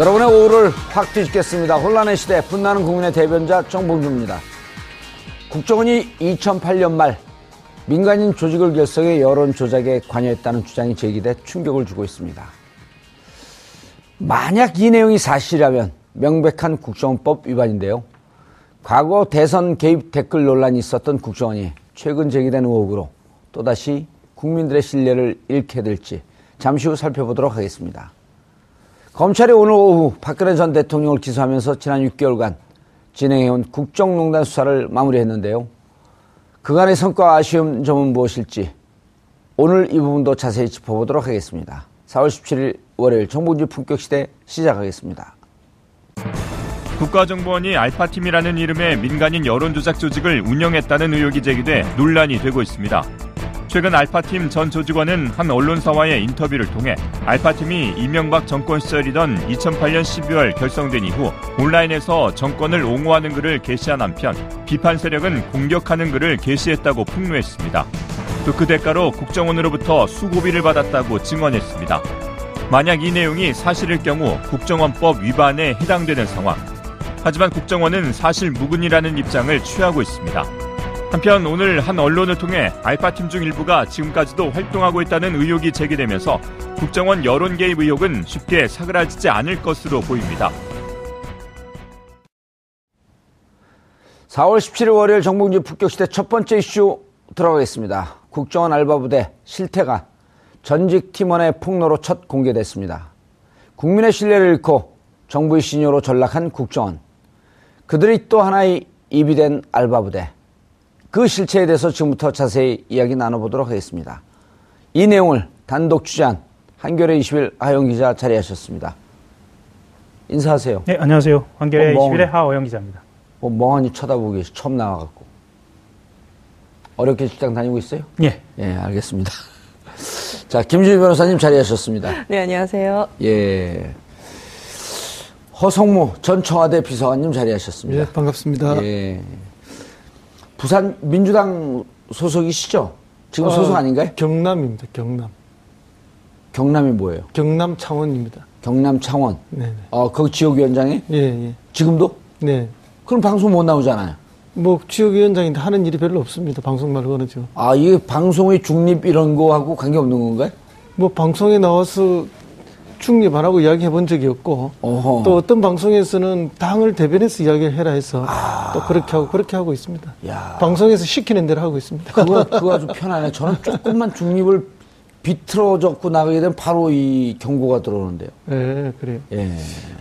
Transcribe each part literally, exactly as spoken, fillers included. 여러분의 오후를 확 뒤집겠습니다. 혼란의 시대, 분나는 국민의 대변자 정봉주입니다. 국정원이 이천팔 년 말 민간인 조직을 결성해 여론 조작에 관여했다는 주장이 제기돼 충격을 주고 있습니다. 만약 이 내용이 사실이라면 명백한 국정원법 위반인데요. 과거 대선 개입 댓글 논란이 있었던 국정원이 최근 제기된 의혹으로 또다시 국민들의 신뢰를 잃게 될지 잠시 후 살펴보도록 하겠습니다. 검찰이 오늘 오후 박근혜 전 대통령을 기소하면서 지난 육 개월간 진행해온 국정농단 수사를 마무리했는데요. 그간의 성과와 아쉬운 점은 무엇일지 오늘 이 부분도 자세히 짚어보도록 하겠습니다. 사월 십칠일 월요일 정봉주 품격시대 시작하겠습니다. 국가정보원이 알파팀이라는 이름의 민간인 여론조작 조직을 운영했다는 의혹이 제기돼 논란이 되고 있습니다. 최근 알파팀 전 조직원은 한 언론사와의 인터뷰를 통해 알파팀이 이명박 정권 시절이던 이천팔 년 십이월 결성된 이후 온라인에서 정권을 옹호하는 글을 게시한 한편 비판 세력은 공격하는 글을 게시했다고 폭로했습니다. 또 그 대가로 국정원으로부터 수고비를 받았다고 증언했습니다. 만약 이 내용이 사실일 경우 국정원법 위반에 해당되는 상황. 하지만 국정원은 사실 무근이라는 입장을 취하고 있습니다. 한편 오늘 한 언론을 통해 알파팀 중 일부가 지금까지도 활동하고 있다는 의혹이 제기되면서 국정원 여론 개입 의혹은 쉽게 사그라지지 않을 것으로 보입니다. 사월 십칠일 월요일 정봉주 북격시대 첫 번째 이슈 들어가겠습니다. 국정원 알바부대 실태가 전직 팀원의 폭로로 첫 공개됐습니다. 국민의 신뢰를 잃고 정부의 신요로 전락한 국정원. 그들이 또 하나의 입이 된 알바부대. 그 실체에 대해서 지금부터 자세히 이야기 나눠보도록 하겠습니다. 이 내용을 단독 취재한 한겨레 이십일 하어영 기자 자리하셨습니다. 인사하세요. 네, 안녕하세요. 한겨레 이십일의 하어영 기자입니다. 뭐 멍하니 쳐다보고 계시, 처음 나와갖고. 어렵게 직장 다니고 있어요? 예. 예, 알겠습니다. 자, 김지미 변호사님 자리하셨습니다. 네, 안녕하세요. 예. 허성무 전 청와대 비서관님 자리하셨습니다. 네, 반갑습니다. 예. 부산 민주당 소속이시죠? 지금 어, 소속 아닌가요? 경남입니다. 경남. 경남이 뭐예요? 경남 창원입니다. 경남 창원. 네. 어, 거기 지역위원장이? 예, 예. 지금도? 네. 그럼 방송 못 나오잖아요. 뭐 지역위원장인데 하는 일이 별로 없습니다. 방송 말고는 지금. 아, 이게 방송의 중립 이런 거하고 관계 없는 건가요? 뭐 방송에 나와서 중립 안 하고 이야기 해본 적이 없고, 어허. 또 어떤 방송에서는 당을 대변해서 이야기를 해라 해서 아. 또 그렇게 하고, 그렇게 하고 있습니다. 야. 방송에서 시키는 대로 하고 있습니다. 그거, 그거 아주 편하네. 저는 조금만 중립을 비틀어졌고 나가게 되면 바로 이 경고가 들어오는데요. 예, 그래요. 예.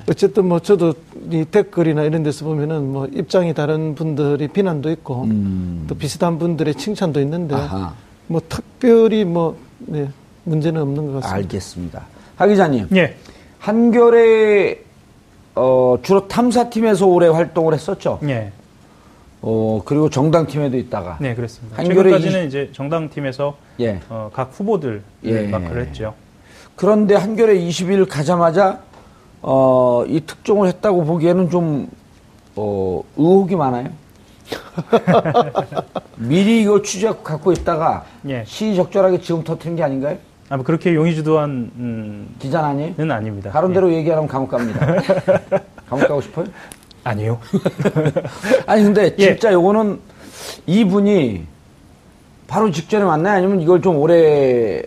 어쨌든 뭐 저도 이 댓글이나 이런 데서 보면은 뭐 입장이 다른 분들이 비난도 있고, 음. 또 비슷한 분들의 칭찬도 있는데, 아하. 뭐 특별히 뭐, 네, 문제는 없는 것 같습니다. 알겠습니다. 하 기자님, 예. 한겨레 어, 주로 탐사팀에서 오래 활동을 했었죠. 예. 어 그리고 정당팀에도 있다가. 네, 그렇습니다. 한겨레까지는 이... 이제 정당팀에서 예. 어, 각 후보들 예. 마크를 했죠. 그런데 한겨레 이십일 가자마자 어, 이 특종을 했다고 보기에는 좀 어, 의혹이 많아요. 미리 이거 취재 갖고 있다가 예. 시의적절하게 지금 터뜨린 게 아닌가요? 아마 그렇게 용의주도한 음... 기자 아니에요? 는 아닙니다. 가론대로 예. 얘기하면 감옥 갑니다. 감옥 가고 싶어요? 아니요. 아니 근데 진짜 요거는 예. 이분이 바로 직전에 만나요? 아니면 이걸 좀 오래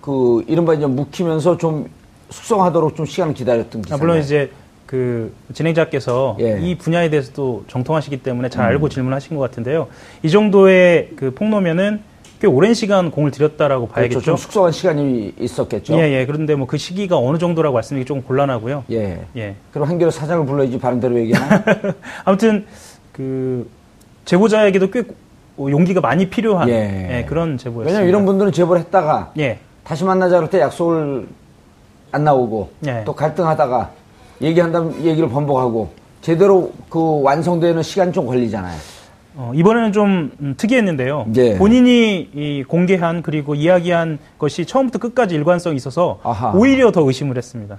그 이른바 이제 묵히면서 좀 숙성하도록 좀 시간을 기다렸던 기사예요? 아, 물론 이제 그 진행자께서 예. 이 분야에 대해서 또 정통하시기 때문에 잘 알고 음. 질문하신 것 같은데요. 이 정도의 그 폭로면은 꽤 오랜 시간 공을 들였다라고 봐야겠죠. 그렇죠. 좀 숙성한 시간이 있었겠죠. 예, 예. 그런데 뭐 그 시기가 어느 정도라고 말씀드리기 조금 곤란하고요. 예. 예. 그럼 한겨레 사장을 불러야지 바른대로 얘기하나? 아무튼, 그, 제보자에게도 꽤 용기가 많이 필요한 예. 예, 그런 제보였습니다. 왜냐면 이런 분들은 제보를 했다가 예. 다시 만나자 그럴 때 약속을 안 나오고 예. 또 갈등하다가 얘기한다면 얘기를 번복하고 제대로 그 완성되는 시간이 좀 걸리잖아요. 어, 이번에는 좀 음, 특이했는데요. 예. 본인이 이, 공개한 그리고 이야기한 것이 처음부터 끝까지 일관성이 있어서 아하. 오히려 더 의심을 했습니다.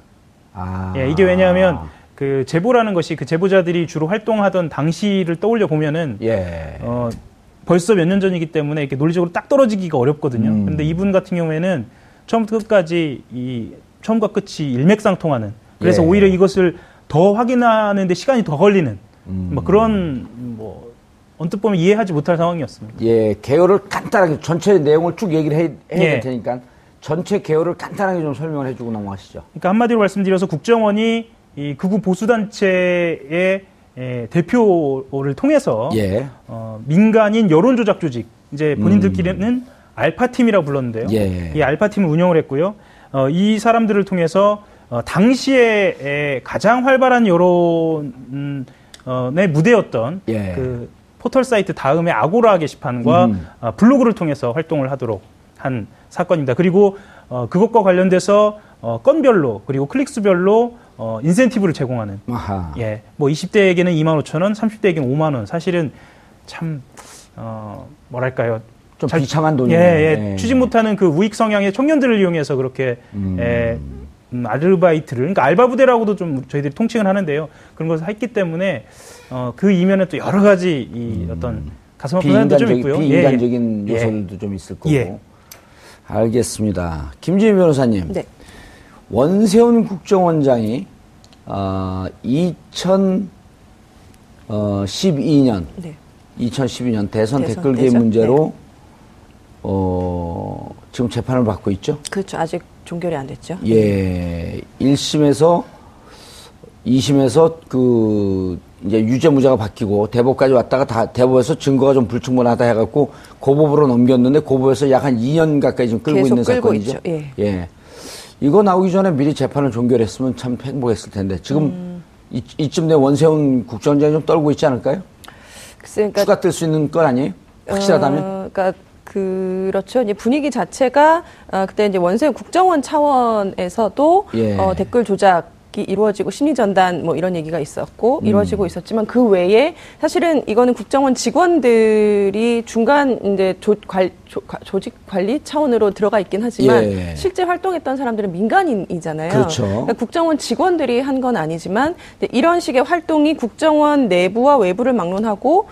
아. 예, 이게 왜냐하면 그 제보라는 것이 그 제보자들이 주로 활동하던 당시를 떠올려 보면은 예. 어, 벌써 몇 년 전이기 때문에 이렇게 논리적으로 딱 떨어지기가 어렵거든요. 음. 근데 이분 같은 경우에는 처음부터 끝까지 이 처음과 끝이 일맥상통하는 그래서 예. 오히려 이것을 더 확인하는 데 시간이 더 걸리는 음. 뭐 그런 뭐 언뜻 보면 이해하지 못할 상황이었습니다. 예, 개요를 간단하게 전체 내용을 쭉 얘기를 해, 해야 예. 될 테니까 전체 개요를 간단하게 좀 설명을 해주고 넘어가시죠. 그러니까 한마디로 말씀드려서 국정원이 이 극우 보수단체의 예, 대표를 통해서 예. 어, 민간인 여론조작 조직 이제 본인들끼리는 음. 알파팀이라고 불렀는데요. 예. 이 알파팀을 운영을 했고요. 어, 이 사람들을 통해서 어, 당시에 에, 가장 활발한 여론의 무대였던 예. 그 포털 사이트 다음에 아고라 게시판과 음. 어, 블로그를 통해서 활동을 하도록 한 사건입니다. 그리고 어, 그것과 관련돼서 어, 건별로 그리고 클릭수별로 어, 인센티브를 제공하는. 아하. 예. 뭐, 이십 대에게는 이만 오천 원, 삼십 대에게는 오만 원. 사실은 참, 어, 뭐랄까요. 좀 잘, 비참한 돈이네요. 예, 예, 예. 추진 못하는 그 우익 성향의 청년들을 이용해서 그렇게, 음. 예, 음, 아르바이트를, 그러니까 알바부대라고도 좀 저희들이 통칭을 하는데요. 그런 것을 했기 때문에, 어, 그 이면에 또 여러 가지 이 음. 어떤 가슴 아픈 사연도 좀 있고요. 비인간적인 예, 예. 요소들도 예. 좀 있을 거고. 예. 알겠습니다. 김지미 변호사님. 네. 원세훈 국정원장이 어, 이천십이 년 네. 이천십이 년 대선, 대선 댓글 개입 문제로 네. 어, 지금 재판을 받고 있죠? 그렇죠. 아직 종결이 안 됐죠. 예, 일 심에서 이 심에서 그 이제 유죄 무죄가 바뀌고 대법까지 왔다가 다 대법에서 증거가 좀 불충분하다 해갖고 고법으로 넘겼는데 고법에서 약 한 이 년 가까이 지금 끌고 있는 끌고 사건이죠. 있죠. 예. 예. 이거 나오기 전에 미리 재판을 종결했으면 참 행복했을 텐데 지금 음. 이, 이쯤 내 원세훈 국정원장이 좀 떨고 있지 않을까요? 글쎄, 그러니까 추가 뜰 수 있는 건 아니에요? 확실하다면? 어, 그러니까 그렇죠. 이제 분위기 자체가 어, 그때 이제 원세훈 국정원 차원에서도 예. 어, 댓글 조작. 이루어지고 심리전단 뭐 이런 얘기가 있었고 음. 이루어지고 있었지만 그 외에 사실은 이거는 국정원 직원들이 중간 이제 조, 관, 조, 조직 관리 차원으로 들어가 있긴 하지만 예. 실제 활동했던 사람들은 민간인이잖아요. 그렇죠. 그러니까 국정원 직원들이 한 건 아니지만 이런 식의 활동이 국정원 내부와 외부를 막론하고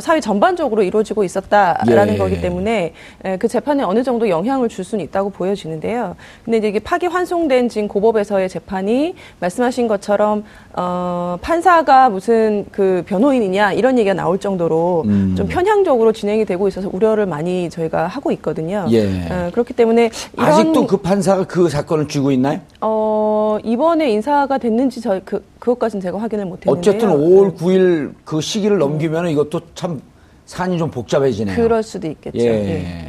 사회 전반적으로 이루어지고 있었다라는 예. 거기 때문에 그 재판에 어느 정도 영향을 줄 수는 있다고 보여지는데요. 근데 이제 이게 파기 환송된 지금 고법에서의 재판이 말씀하신 것처럼 어, 판사가 무슨 그 변호인이냐 이런 얘기가 나올 정도로 음. 좀 편향적으로 진행이 되고 있어서 우려를 많이 저희가 하고 있거든요. 예. 어, 그렇기 때문에 이런, 아직도 그 판사가 그 사건을 쥐고 있나요? 어, 이번에 인사가 됐는지 저 그 그것까지는 제가 확인을 못했는데요. 어쨌든 오월 구일 그 시기를 넘기면 음. 이것도 참 산이 좀 복잡해지네요. 그럴 수도 있겠죠. 예. 예.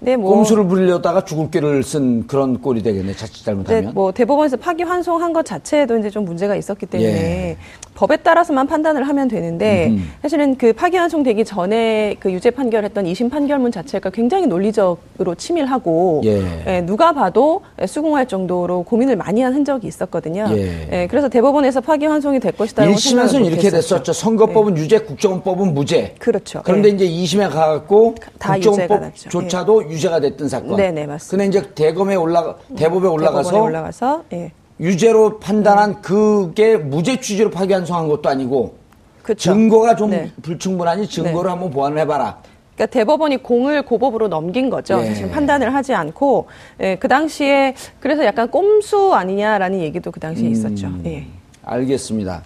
네, 뭐. 꼼수를 부리려다가 죽을 길을 쓴 그런 꼴이 되겠네, 자칫 잘못하면. 네, 뭐, 대법원에서 파기 환송한 것 자체에도 이제 좀 문제가 있었기 때문에 예. 법에 따라서만 판단을 하면 되는데 음. 사실은 그 파기 환송되기 전에 그 유죄 판결했던 이심 판결문 자체가 굉장히 논리적으로 치밀하고 예. 예, 누가 봐도 수긍할 정도로 고민을 많이 한 흔적이 있었거든요. 예. 예, 그래서 대법원에서 파기 환송이 될 것이다라고 생각을 못했었죠. 일심에서는 이렇게 됐었죠. 선거법은 예. 유죄, 국정원법은 무죄. 그렇죠. 그런데 예. 이제 이심에 가갖고 국정원법조차도 유죄가 됐던 사건. 네네, 맞습니다. 근데 이제 대검에 올라가, 대법에 올라가서. 대법원에 올라가서, 예. 유죄로 판단한 음. 그게 무죄 취지로 파기환송한 것도 아니고. 그쵸. 증거가 좀 네. 불충분하니 증거를 네. 한번 보완을 해봐라. 그러니까 대법원이 공을 고법으로 넘긴 거죠. 예. 지금 판단을 하지 않고. 예, 그 당시에, 그래서 약간 꼼수 아니냐라는 얘기도 그 당시에 음, 있었죠. 예. 알겠습니다.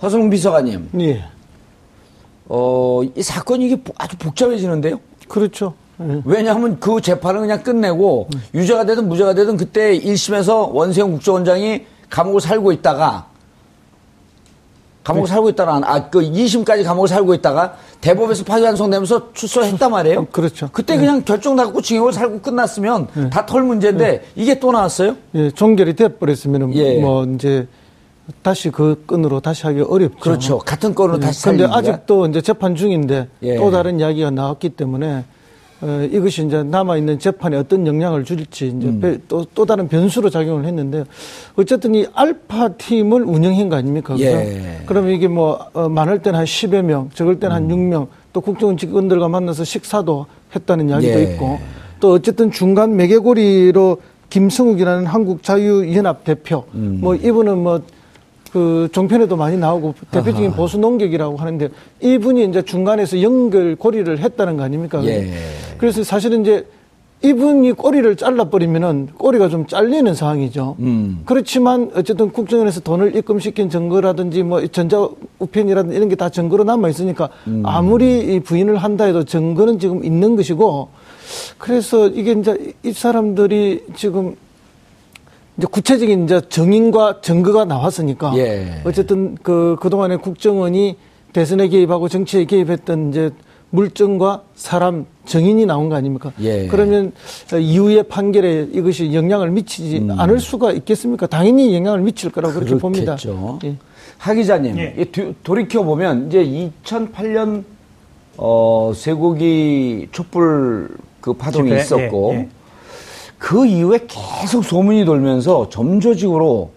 허성무 비서관님. 예. 어, 이 사건이 이게 아주 복잡해지는데요? 그렇죠. 왜냐하면 그 재판은 그냥 끝내고 유죄가 되든 무죄가 되든 그때 일 심에서 원세훈 국정원장이 감옥을 살고 있다가 감옥에 살고 있다가, 아, 그 이심까지 감옥에 살고 있다가 대법에서 파기환송되면서 출소했단 말이에요? 그렇죠. 그때 예. 그냥 결정 나고 징역을 살고 끝났으면 예. 다 털 문제인데 예. 이게 또 나왔어요? 예, 종결이 돼버렸으면 예. 뭐 이제 다시 그 건으로 다시 하기 어렵죠. 그렇죠. 같은 건으로 예. 다시 살기 어렵죠. 그런데 아직도 이제 재판 중인데 예. 또 다른 이야기가 나왔기 때문에 어, 이것이 이제 남아있는 재판에 어떤 영향을 줄지 이제 음. 또, 또 다른 변수로 작용을 했는데 어쨌든 이 알파 팀을 운영한 거 아닙니까? 그죠? 예. 그러면 이게 뭐, 어, 많을 땐 한 십여 명, 적을 땐 한 음. 육 명, 또 국정원 직원들과 만나서 식사도 했다는 이야기도 예. 있고 또 어쨌든 중간 매개고리로 김승욱이라는 한국자유연합 대표, 음. 뭐 이분은 뭐 그 종편에도 많이 나오고 대표적인 아하. 보수 농객이라고 하는데 이분이 이제 중간에서 연결 고리를 했다는 거 아닙니까? 예. 그래서 사실은 이제 이분이 꼬리를 잘라버리면은 꼬리가 좀 잘리는 상황이죠. 음. 그렇지만 어쨌든 국정원에서 돈을 입금시킨 증거라든지 뭐 전자우편이라든지 이런 게 다 증거로 남아 있으니까 음. 아무리 부인을 한다 해도 증거는 지금 있는 것이고 그래서 이게 이제 이 사람들이 지금 이제 구체적인 이제 정인과 증거가 나왔으니까. 예. 어쨌든 그, 그동안에 국정원이 대선에 개입하고 정치에 개입했던 이제 물증과 사람, 정인이 나온 거 아닙니까? 예. 그러면 이후의 판결에 이것이 영향을 미치지 음. 않을 수가 있겠습니까? 당연히 영향을 미칠 거라고 그렇게 봅니다. 예. 하 기자님, 예. 돌이켜보면 이제 이천팔 년, 어, 쇠고기 촛불 그 파동이 집회? 있었고, 예. 예. 그 이후에 계속 소문이 돌면서 점조직으로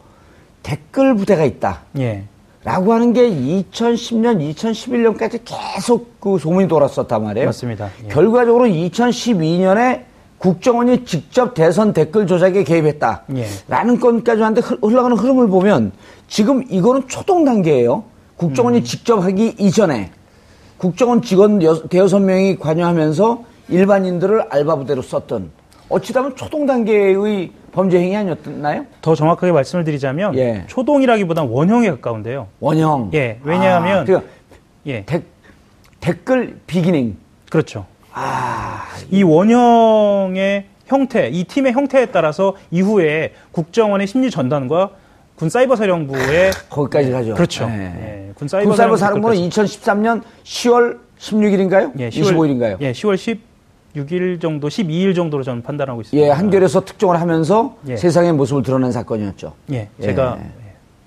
댓글 부대가 있다. 예. 라고 하는 게 이천십 년, 이천십일 년까지 계속 그 소문이 돌았었단 말이에요. 맞습니다. 예. 결과적으로 이천십이 년에 국정원이 직접 대선 댓글 조작에 개입했다. 라는 예. 건까지 하는데 흘러가는 흐름을 보면 지금 이거는 초동 단계예요. 국정원이 음. 직접 하기 이전에 국정원 직원 대여섯 명이 관여하면서 일반인들을 알바부대로 썼던 어찌다면 초동 단계의 범죄 행위 아니었나요? 더 정확하게 말씀을 드리자면 예. 초동이라기보단 원형에 가까운데요. 원형. 예. 왜냐하면 아, 그러니까 예. 데, 댓글 비기닝. 그렇죠. 아, 이 원형의 형태, 이 팀의 형태에 따라서 이후에 국정원의 심리 전단과 군사이버사령부의 거기까지 가죠. 그렇죠. 예. 예. 군사이버사령부는 이천십삼 년 시월 십육 일인가요? 예, 시월, 이십오 일인가요? 예, 시월 십. 육 일 정도, 십이 일 정도로 저는 판단하고 있습니다. 예, 한겨레에서 특종을 하면서 예. 세상의 모습을 드러낸 사건이었죠. 예, 예. 제가 예.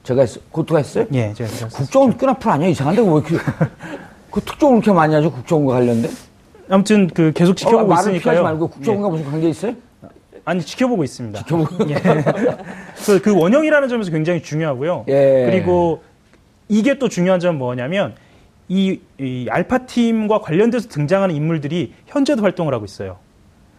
제가 했, 그것도 했어요? 예, 제가 했어요. 국정원 끈앞풀 아니야? 이상한데 왜 이렇게 그 특종을 이렇게 많이 하죠? 국정원과 관련된? 아무튼 그 계속 지켜보고 어, 말을 있으니까요. 말을 피하지 말고 국정원과 예. 무슨 관계 있어요? 아니 지켜보고 있습니다. 지켜보고. 예. 그래서 그 원형이라는 점에서 굉장히 중요하고요. 예. 그리고 이게 또 중요한 점은 뭐냐면. 이, 이 알파팀과 관련돼서 등장하는 인물들이 현재도 활동을 하고 있어요.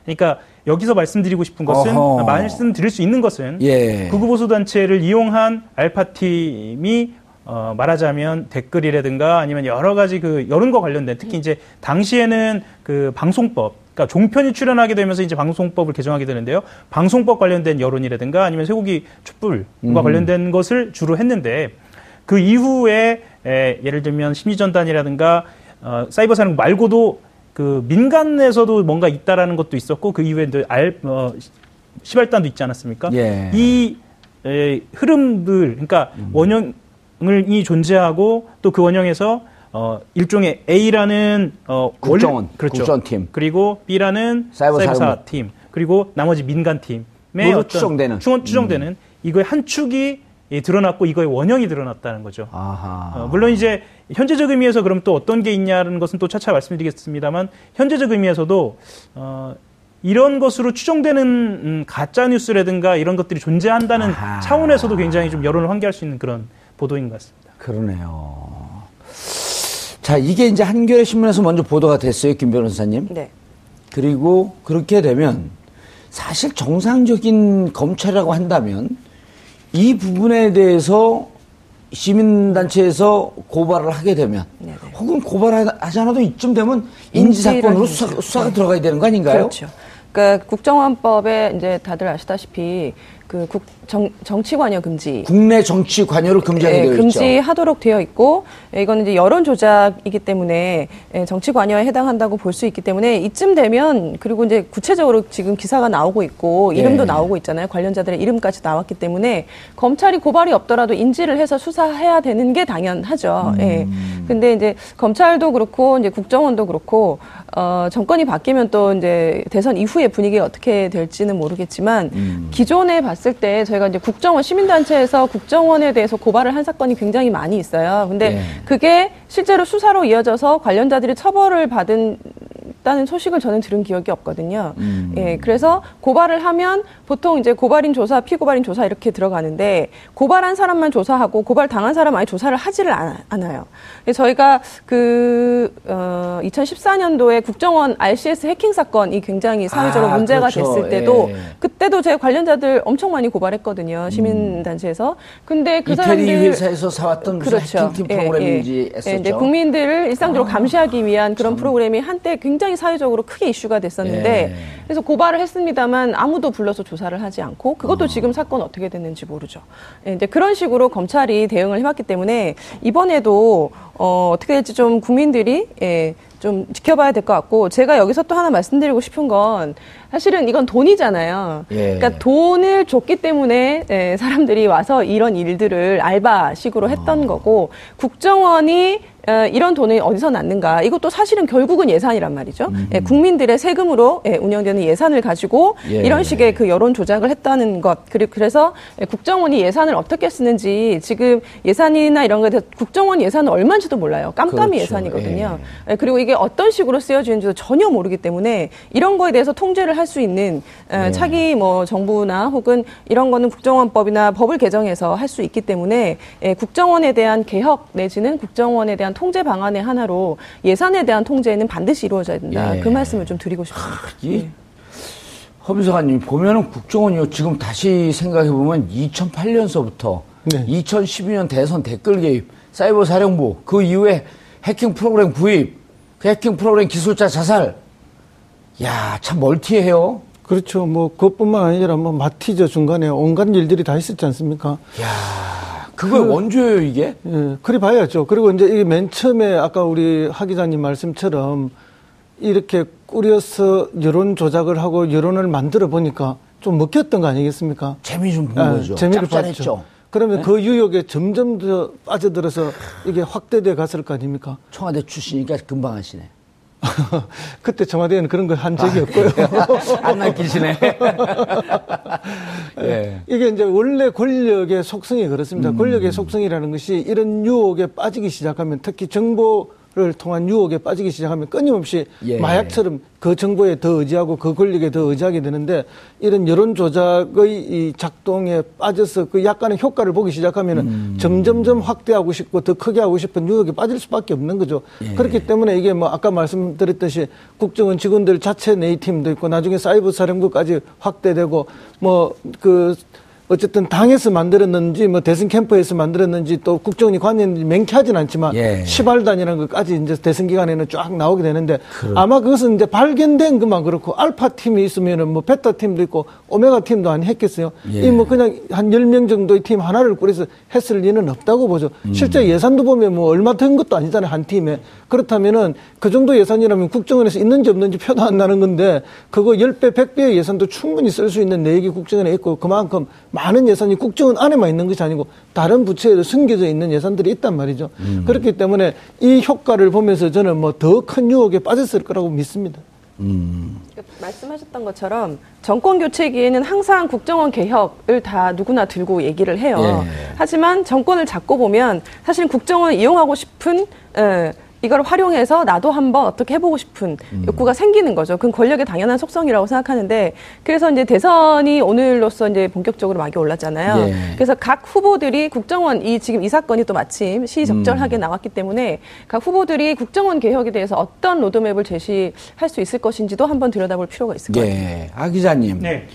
그러니까 여기서 말씀드리고 싶은 것은 어허. 말씀드릴 수 있는 것은 예. 극우보수단체를 이용한 알파팀이 어, 말하자면 댓글이라든가 아니면 여러 가지 그 여론과 관련된 특히 이제 당시에는 그 방송법 그러니까 종편이 출연하게 되면서 이제 방송법을 개정하게 되는데요. 방송법 관련된 여론이라든가 아니면 쇠고기 촛불과 음. 관련된 것을 주로 했는데 그 이후에 예, 예를 들면 심리전단이라든가 어, 사이버사령부 말고도 그 민간에서도 뭔가 있다라는 것도 있었고 그 이후에 알, 어, 시발단도 있지 않았습니까? 예. 이 에, 흐름들 그러니까 음. 원형이 존재하고 또 그 원형에서 어, 일종의 A라는 어, 국정원, 그렇죠. 국정원팀 그리고 B라는 사이버사팀 그리고 나머지 민간팀의 어떤 추정되는 추원, 추정되는 음. 이거의 한 축이 예, 드러났고 이거의 원형이 드러났다는 거죠. 아하. 어, 물론 이제 현재적 의미에서 그럼 또 어떤 게 있냐는 것은 또 차차 말씀드리겠습니다만 현재적 의미에서도 어, 이런 것으로 추정되는 음, 가짜 뉴스라든가 이런 것들이 존재한다는 아하. 차원에서도 굉장히 좀 여론을 환기할 수 있는 그런 보도인 것 같습니다. 그러네요. 자, 이게 이제 한겨레 신문에서 먼저 보도가 됐어요, 김 변호사님. 네. 그리고 그렇게 되면 사실 정상적인 검찰이라고 한다면. 이 부분에 대해서 시민단체에서 고발을 하게 되면 네네. 혹은 고발하지 않아도 이쯤 되면 인지사건으로 수사, 수사가 들어가야 되는 거 아닌가요? 그렇죠. 그러니까 국정원법에 이제 다들 아시다시피 그 국, 정, 정치 관여 금지. 국내 정치 관여를 금지하게 되어 있죠. 금지하도록 되어 있고, 이거는 이제 여론 조작이기 때문에 정치 관여에 해당한다고 볼 수 있기 때문에 이쯤 되면, 그리고 이제 구체적으로 지금 기사가 나오고 있고 이름도 예. 나오고 있잖아요. 관련자들의 이름까지 나왔기 때문에 검찰이 고발이 없더라도 인지를 해서 수사해야 되는 게 당연하죠. 음. 예. 근데 이제 검찰도 그렇고 이제 국정원도 그렇고 어, 정권이 바뀌면 또 이제 대선 이후의 분위기가 어떻게 될지는 모르겠지만 음. 기존에 봤을 때 저희가 이제 국정원 시민단체에서 국정원에 대해서 고발을 한 사건이 굉장히 많이 있어요. 근데 예. 그게 실제로 수사로 이어져서 관련자들이 처벌을 받은 다는 소식을 저는 들은 기억이 없거든요. 음. 예, 그래서 고발을 하면 보통 이제 고발인 조사, 피고발인 조사 이렇게 들어가는데 고발한 사람만 조사하고 고발 당한 사람 아예 조사를 하지를 않아요. 저희가 그 어, 이천십사 년도에 국정원 알씨에스 해킹 사건이 굉장히 사회적으로 아, 문제가 그렇죠. 됐을 때도 예. 그때도 제 관련자들 엄청 많이 고발했거든요. 시민단체에서. 근데 그 사람들 이태리 회사에서 사왔던 무슨 그렇죠. 해킹팀 프로그램인지 예, 예. 했었죠. 예, 국민들을 일상적으로 아, 감시하기 위한 그런 참. 프로그램이 한때 굉장히 사회적으로 크게 이슈가 됐었는데 예. 그래서 고발을 했습니다만 아무도 불러서 조사를 하지 않고 그것도 어. 지금 사건 어떻게 됐는지 모르죠. 예, 이제 그런 식으로 검찰이 대응을 해왔기 때문에 이번에도 어, 어떻게 될지 좀 국민들이 예, 좀 지켜봐야 될 것 같고 제가 여기서 또 하나 말씀드리고 싶은 건 사실은 이건 돈이잖아요. 예. 그러니까 돈을 줬기 때문에 예, 사람들이 와서 이런 일들을 알바식으로 했던 어. 거고 국정원이 이런 돈이 어디서 났는가. 이것도 사실은 결국은 예산이란 말이죠. 음. 예, 국민들의 세금으로 예, 운영되는 예산을 가지고 예. 이런 식의 그 여론 조작을 했다는 것. 그리고 그래서 국정원이 예산을 어떻게 쓰는지 지금 예산이나 이런 거에 대해서 국정원 예산은 얼마인지도 몰라요. 깜깜이 그렇죠. 예산이거든요. 예. 예, 그리고 이게 어떤 식으로 쓰여지는지도 전혀 모르기 때문에 이런 거에 대해서 통제를 할 수 있는 예. 차기 뭐 정부나 혹은 이런 거는 국정원법이나 법을 개정해서 할 수 있기 때문에 예, 국정원에 대한 개혁 내지는 국정원에 대한 통제 방안의 하나로 예산에 대한 통제는 반드시 이루어져야 된다. 예. 그 말씀을 좀 드리고 싶습니다. 예. 허비서관님 보면은 국정원이요. 지금 다시 생각해 보면 이천팔 년서부터 네. 이천십이 년 대선 댓글 개입, 사이버 사령부 그 이후에 해킹 프로그램 구입, 그 해킹 프로그램 기술자 자살. 야, 참 멀티해요. 그렇죠. 뭐 그것뿐만 아니라 뭐 마티저 중간에 온갖 일들이 다 있었지 않습니까? 야. 그게 그, 원조예요, 이게? 예, 그리 봐야죠. 그리고 이제 이게 맨 처음에 아까 우리 하 기자님 말씀처럼 이렇게 꾸려서 여론 조작을 하고 여론을 만들어 보니까 좀 먹혔던 거 아니겠습니까? 재미 좀 본 예, 거죠. 재미를 봤죠. 그러면 네? 그 유혹에 점점 더 빠져들어서 이게 확대돼 갔을 거 아닙니까? 청와대 출신이니까 금방 하시네. 그때 청와대에는 그런 거 한 적이 아, 없고요. 안 맡기시네. 예. 이게 이제 원래 권력의 속성이 그렇습니다. 음. 권력의 속성이라는 것이 이런 유혹에 빠지기 시작하면 특히 정보를 통한 유혹에 빠지기 시작하면 끊임없이 예. 마약처럼 그 정보에 더 의지하고 그 권력에 더 의지하게 되는데 이런 여론 조작의 이 작동에 빠져서 그 약간의 효과를 보기 시작하면 음. 점점점 확대하고 싶고 더 크게 하고 싶은 유혹에 빠질 수밖에 없는 거죠. 예. 그렇기 때문에 이게 뭐 아까 말씀드렸듯이 국정원 직원들 자체 내의 팀도 있고 나중에 사이버 사령부까지 확대되고 뭐 그 어쨌든 당에서 만들었는지 뭐 대선 캠프에서 만들었는지 또 국정원이 관여했는지 맹쾌하진 않지만 예. 시발단이라는 것까지 이제 대선 기간에는 쫙 나오게 되는데 그렇구나. 아마 그것은 이제 발견된 것만 그렇고 알파팀이 있으면은 뭐 베타팀도 있고 오메가팀도 안 했겠어요. 예. 이 뭐 그냥 한 열 명 정도의 팀 하나를 꾸려서 했을 리는 없다고 보죠. 음. 실제 예산도 보면 뭐 얼마 든 것도 아니잖아요. 한 팀에. 그렇다면은 그 정도 예산이라면 국정원에서 있는지 없는지 표도 안 나는 건데 그거 십 배, 백 배의 예산도 충분히 쓸 수 있는 내역이 국정원에 있고 그만큼 많은 예산이 국정원 안에만 있는 것이 아니고 다른 부처에도 숨겨져 있는 예산들이 있단 말이죠. 음. 그렇기 때문에 이 효과를 보면서 저는 뭐 더 큰 유혹에 빠졌을 거라고 믿습니다. 음. 말씀하셨던 것처럼 정권 교체기에는 항상 국정원 개혁을 다 누구나 들고 얘기를 해요. 예. 하지만 정권을 잡고 보면 사실은 국정원을 이용하고 싶은 에, 이걸 활용해서 나도 한번 어떻게 해보고 싶은 욕구가 생기는 거죠. 그건 권력의 당연한 속성이라고 생각하는데 그래서 이제 대선이 오늘로써 이제 본격적으로 막이 올랐잖아요. 예. 그래서 각 후보들이 국정원 이 지금 이 사건이 또 마침 시의적절하게 음. 나왔기 때문에 각 후보들이 국정원 개혁에 대해서 어떤 로드맵을 제시할 수 있을 것인지도 한번 들여다볼 필요가 있을 것 같아요. 예. 아 기자님. 네.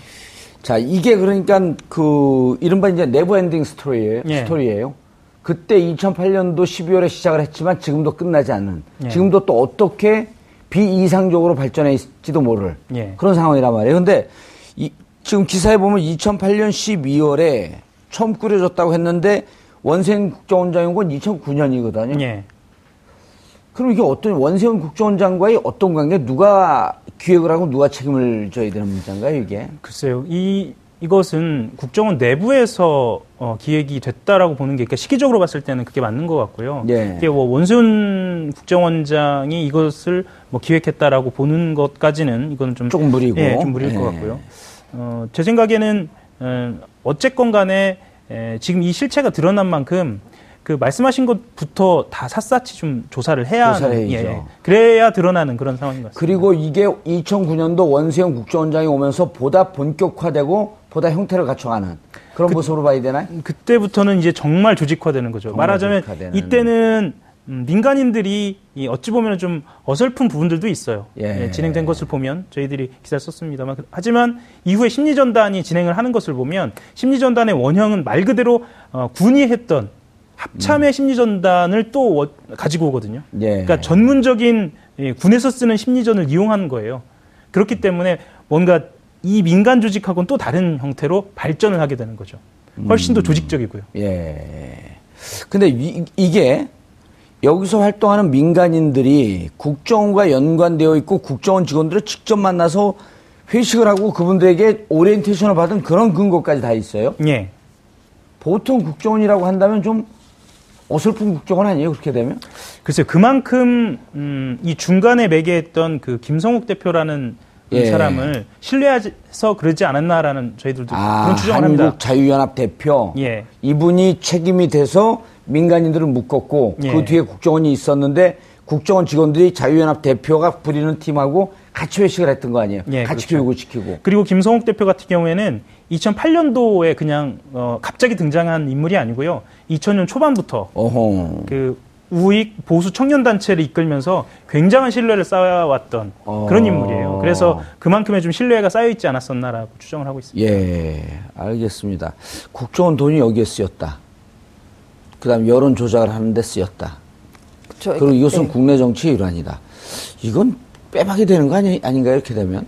자 이게 그러니까 그 이른바 이제 네버 엔딩 스토리예요. 예. 스토리예요. 그때 이천팔 년도 십이월에 시작을 했지만 지금도 끝나지 않는 예. 지금도 또 어떻게 비이상적으로 발전해 있을지도 모를 예. 그런 상황이란 말이에요. 그런데 지금 기사에 보면 이천팔 년 십이월에 처음 꾸려졌다고 했는데 원세훈 국정원장 연구는 이천구 년이거든요. 예. 그럼 이게 어떤 원세훈 국정원장과의 어떤 관계? 누가 기획을 하고 누가 책임을 져야 되는 문제인가요, 이게? 글쎄요, 이 이것은 국정원 내부에서 어, 기획이 됐다라고 보는 게, 그러니까 시기적으로 봤을 때는 그게 맞는 것 같고요. 예. 이게 뭐 원세훈 국정원장이 이것을 뭐 기획했다라고 보는 것까지는 이건 좀 조금 무리고, 예, 좀 무리일 예. 것 같고요. 어, 제 생각에는 음, 어쨌건 간에 에, 지금 이 실체가 드러난 만큼. 그 말씀하신 것부터 다 샅샅이 좀 조사를 해야 하는, 예, 그래야 드러나는 그런 상황인 것 같습니다. 그리고 이게 이천구 년도 원세훈 국정원장이 오면서 보다 본격화되고 보다 형태를 갖춰가는 그런 그, 모습으로 봐야 되나요? 그때부터는 이제 정말 조직화되는 거죠. 정말 말하자면 조직화되는. 이때는 민간인들이 어찌 보면 좀 어설픈 부분들도 있어요. 예. 예, 진행된 것을 보면 저희들이 기사를 썼습니다만, 하지만 이후에 심리전단이 진행을 하는 것을 보면 심리전단의 원형은 말 그대로 어, 군이 했던 합참의 음. 심리전단을 또 가지고 오거든요. 예. 그러니까 전문적인 군에서 쓰는 심리전을 이용하는 거예요. 그렇기 때문에 뭔가 이 민간 조직하고는 또 다른 형태로 발전을 하게 되는 거죠. 훨씬 음. 더 조직적이고요. 예. 근데 이, 이게 여기서 활동하는 민간인들이 국정원과 연관되어 있고 국정원 직원들을 직접 만나서 회식을 하고 그분들에게 오리엔테이션을 받은 그런 근거까지 다 있어요. 예. 보통 국정원이라고 한다면 좀 어설픈 국정원 아니에요, 그렇게 되면? 글쎄요, 그만큼, 음, 이 중간에 매개했던 그 김성욱 대표라는 예. 사람을 신뢰해서 그러지 않았나라는 저희들도 아, 그런 추정을 합니다. 한국 자유연합 대표. 예. 이분이 책임이 돼서 민간인들을 묶었고, 예. 그 뒤에 국정원이 있었는데, 국정원 직원들이 자유연합 대표가 부리는 팀하고 같이 회식을 했던 거 아니에요? 예, 같이 교육을 그렇죠. 시키고. 그리고 김성욱 대표 같은 경우에는 이천팔 년도에 그냥 어, 갑자기 등장한 인물이 아니고요. 이천 년 초반부터 어허. 그 우익 보수 청년 단체를 이끌면서 굉장한 신뢰를 쌓아왔던 어. 그런 인물이에요. 그래서 그만큼의 좀 신뢰가 쌓여 있지 않았었나라고 추정을 하고 있습니다. 예, 알겠습니다. 국정원 돈이 여기에 쓰였다. 그다음 여론 조작을 하는데 쓰였다. 그쵸, 그리고 이게, 이것은 예. 국내 정치의 일환이다. 이건 빼박이 되는 거 아니, 아닌가요? 이렇게 되면?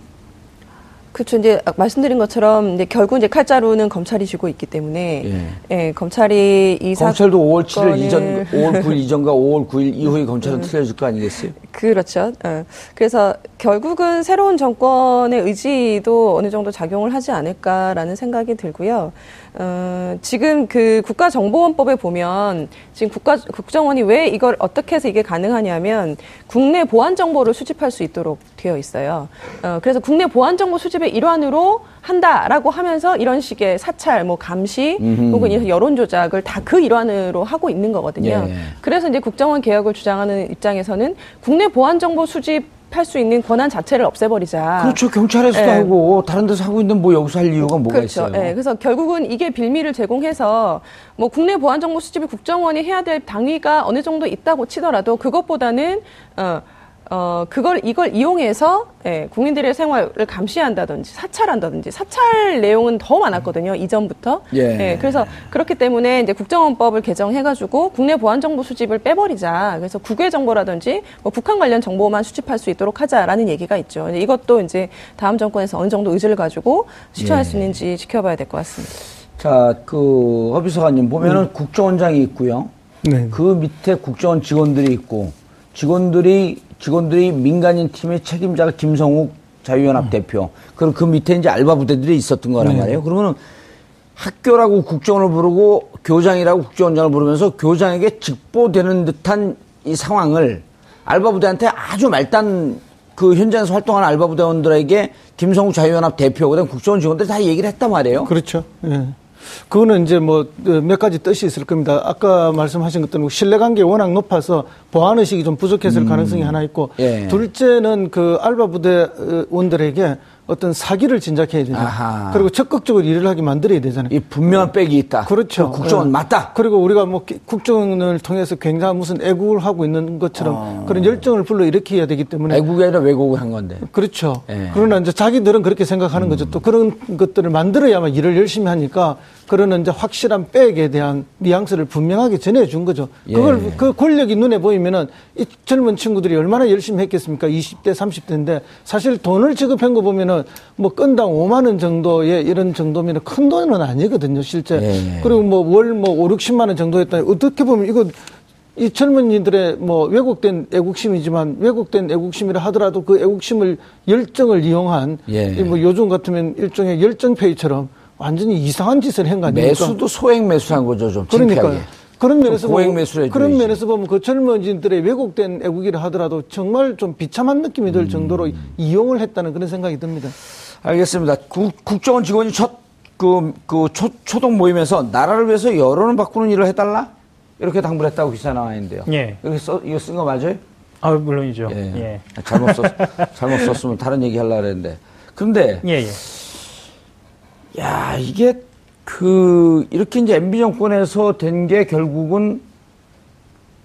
그렇죠. 이제 말씀드린 것처럼 이제 결국 이제 칼자루는 검찰이 쥐고 있기 때문에 예. 예, 검찰이 이 검찰도 오월 칠 일 이전, 오월 구 일 이전과 오월 구 일 이후에 검찰은 음. 틀려줄 거 아니겠어요? 그렇죠. 예. 그래서 결국은 새로운 정권의 의지도 어느 정도 작용을 하지 않을까라는 생각이 들고요. 어, 지금 그 국가정보원법에 보면 지금 국가 국정원이 왜 이걸 어떻게 해서 이게 가능하냐면 국내 보안 정보를 수집할 수 있도록 되어 있어요. 어, 그래서 국내 보안 정보 수집 일환으로 한다라고 하면서 이런 식의 사찰, 뭐 감시 음흠. 혹은 이런 여론 조작을 다 그 일환으로 하고 있는 거거든요. 예. 그래서 이제 국정원 개혁을 주장하는 입장에서는 국내 보안 정보 수집 할 수 있는 권한 자체를 없애버리자. 그렇죠. 경찰에서도 예. 하고 다른 데서 하고 있는데 뭐 여기서 할 이유가 뭐가 그렇죠. 있어요. 예. 그래서 결국은 이게 빌미를 제공해서 뭐 국내 보안 정보 수집을 국정원이 해야 될 당위가 어느 정도 있다고 치더라도 그것보다는 어. 어, 그걸, 이걸 이용해서, 예, 국민들의 생활을 감시한다든지, 사찰한다든지, 사찰 내용은 더 많았거든요, 이전부터. 예. 예. 그래서 그렇기 때문에 이제 국정원법을 개정해가지고 국내 보안정보 수집을 빼버리자. 그래서 국외 정보라든지, 뭐 북한 관련 정보만 수집할 수 있도록 하자라는 얘기가 있죠. 이것도 이제 다음 정권에서 어느 정도 의지를 가지고 실천할 예. 수 있는지 지켜봐야 될 것 같습니다. 자, 그, 허비서관님, 보면은 음. 국정원장이 있고요. 네. 그 밑에 국정원 직원들이 있고, 직원들이 직원들이 민간인 팀의 책임자가 김성욱 자유연합 음. 대표. 그리고 그 밑에 이제 알바 부대들이 있었던 거란 네. 말이에요. 그러면 학교라고 국정원을 부르고 교장이라고 국정원장을 부르면서 교장에게 직보되는 듯한 이 상황을 알바 부대한테 아주 말단 그 현장에서 활동하는 알바 부대원들에게 김성욱 자유연합 대표, 그다음 국정원 직원들 다 얘기를 했단 말이에요. 그렇죠. 네. 그거는 이제 뭐 몇 가지 뜻이 있을 겁니다. 아까 말씀하신 것들은 신뢰관계가 워낙 높아서 보안의식이 좀 부족했을 음. 가능성이 하나 있고 예. 둘째는 그 알바 부대원들에게 어떤 사기를 진작해야 되죠. 아하. 그리고 적극적으로 일을 하게 만들어야 되잖아요. 이 분명한 백이 있다. 그렇죠. 국정원 맞다. 그리고 우리가 뭐 국정원을 통해서 굉장히 무슨 애국을 하고 있는 것처럼 어. 그런 열정을 불러일으켜야 되기 때문에. 애국이 아니라 왜곡을 한 건데. 그렇죠. 예. 그러나 이제 자기들은 그렇게 생각하는 음. 거죠. 또 그런 것들을 만들어야만 일을 열심히 하니까 그런 이제 확실한 백에 대한 뉘앙스를 분명하게 전해준 거죠. 그걸, 예. 그 권력이 눈에 보이면은 이 젊은 친구들이 얼마나 열심히 했겠습니까? 이십 대, 삼십 대인데 사실 돈을 지급한 거 보면은 보면은 뭐 건당 오만 원 정도의 이런 정도면 큰 돈은 아니거든요, 실제. 예, 예. 그리고 뭐 월 뭐 오육십만 원 정도였다니 어떻게 보면 이거 이 젊은이들의 뭐 왜곡된 애국심이지만 왜곡된 애국심이라 하더라도 그 애국심을 열정을 이용한 예. 뭐 요즘 같으면 일종의 열정페이처럼 완전히 이상한 짓을 한 거 아닙니까? 매수도 소액 매수한 거죠, 좀 그러니까요. 그런 면에서 보면 그런 면에서 보면 그 젊은이들의 왜곡된 애국이라 하더라도 정말 좀 비참한 느낌이 들 정도로 음. 이용을 했다는 그런 생각이 듭니다. 알겠습니다. 구, 국정원 직원이 첫 그 그 초동 모임에서 나라를 위해서 여론을 바꾸는 일을 해달라 이렇게 당부를 했다고 기사 나와 있는데요. 예. 여기 써 이거 쓴 거 맞아요? 아 물론이죠. 예. 예. 잘못 썼 잘못 썼으면 다른 얘기 하려고 했는데. 그런데 예, 예. 야 이게. 그, 이렇게 이제 엠비 정권에서 된 게 결국은,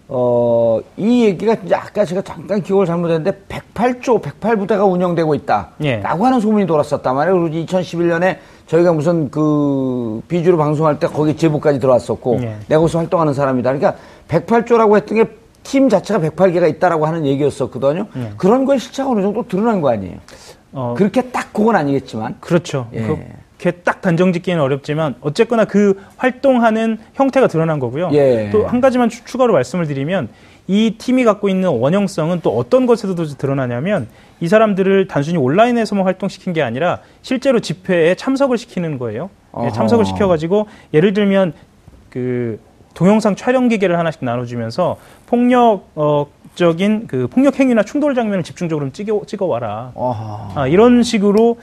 어, 이 얘기가 이제 아까 제가 잠깐 기억을 잘못했는데, 백팔 조, 백팔 부대가 운영되고 있다. 예. 라고 하는 소문이 돌았었단 말이에요. 그리고 이천십일 년에 저희가 무슨 그, 비주로 방송할 때 거기 제보까지 들어왔었고, 예. 내가 거기서 활동하는 사람이다. 그러니까 백팔 조라고 했던 게 팀 자체가 백팔 개가 있다라고 하는 얘기였었거든요. 예. 그런 거에 실체가 어느 정도 드러난 거 아니에요? 어. 그렇게 딱 그건 아니겠지만. 그렇죠. 예. 그... 이렇게 딱 단정짓기는 어렵지만 어쨌거나 그 활동하는 형태가 드러난 거고요. 예. 또 한 가지만 추, 추가로 말씀을 드리면 이 팀이 갖고 있는 원형성은 또 어떤 것에서도 드러나냐면 이 사람들을 단순히 온라인에서만 활동시킨 게 아니라 실제로 집회에 참석을 시키는 거예요. 어허. 참석을 시켜가지고 예를 들면 그 동영상 촬영 기계를 하나씩 나눠주면서 폭력 어, 적인 그 폭력 행위나 충돌 장면을 집중적으로 찍어, 찍어와라. 아, 이런 식으로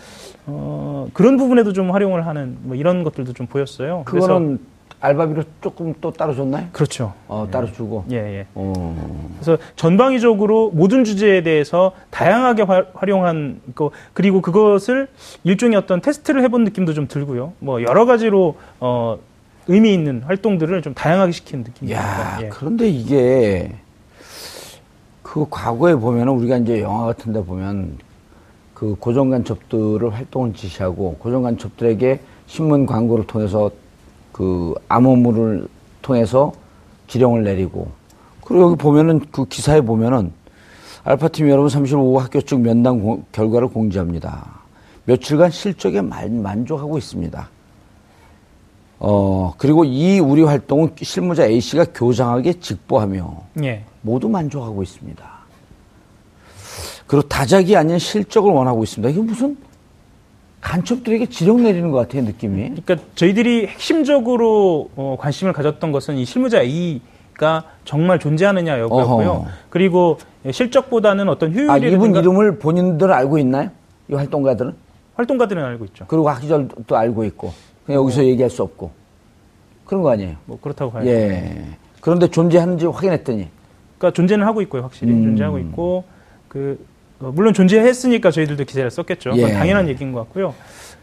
어, 그런 부분에도 좀 활용을 하는 뭐 이런 것들도 좀 보였어요. 그거는 알바비로 조금 또 따로 줬나요? 그렇죠. 어, 예. 따로 주고. 예, 예. 오. 그래서 전방위적으로 모든 주제에 대해서 다양하게 화, 활용한 거 그리고 그것을 일종의 어떤 테스트를 해본 느낌도 좀 들고요. 뭐 여러 가지로 어, 의미 있는 활동들을 좀 다양하게 시키는 느낌입니다. 예. 그런데 이게. 그 과거에 보면은 우리가 이제 영화 같은 데 보면 그 고정간첩들을 활동을 지시하고 고정간첩들에게 신문 광고를 통해서 그 암호물을 통해서 지령을 내리고 그리고 여기 보면은 그 기사에 보면은 알파팀 여러분 삼십오 호 학교 측 면담 고, 결과를 공지합니다. 며칠간 실적에 만, 만족하고 있습니다. 어, 그리고 이 우리 활동은 실무자 A씨가 교장하게 직보하며 예. 모두 만족하고 있습니다. 그리고 다작이 아닌 실적을 원하고 있습니다. 이게 무슨 간첩들에게 지령 내리는 것 같아요, 느낌이. 그러니까 저희들이 핵심적으로 어, 관심을 가졌던 것은 이 실무자 A가 정말 존재하느냐 여부였고요. 어허. 그리고 실적보다는 어떤 효율이라든가. 아, 이분 이름을 본인들은 알고 있나요? 이 활동가들은? 활동가들은 알고 있죠. 그리고 학기절도 알고 있고. 그냥 여기서 어. 얘기할 수 없고 그런 거 아니에요? 뭐 그렇다고 봐야죠. 예. 그런데 존재하는지 확인했더니, 그러니까 존재는 하고 있고요, 확실히 음. 존재하고 있고 그 어, 물론 존재했으니까 저희들도 기사를 썼겠죠. 예. 당연한 얘기인 것 같고요.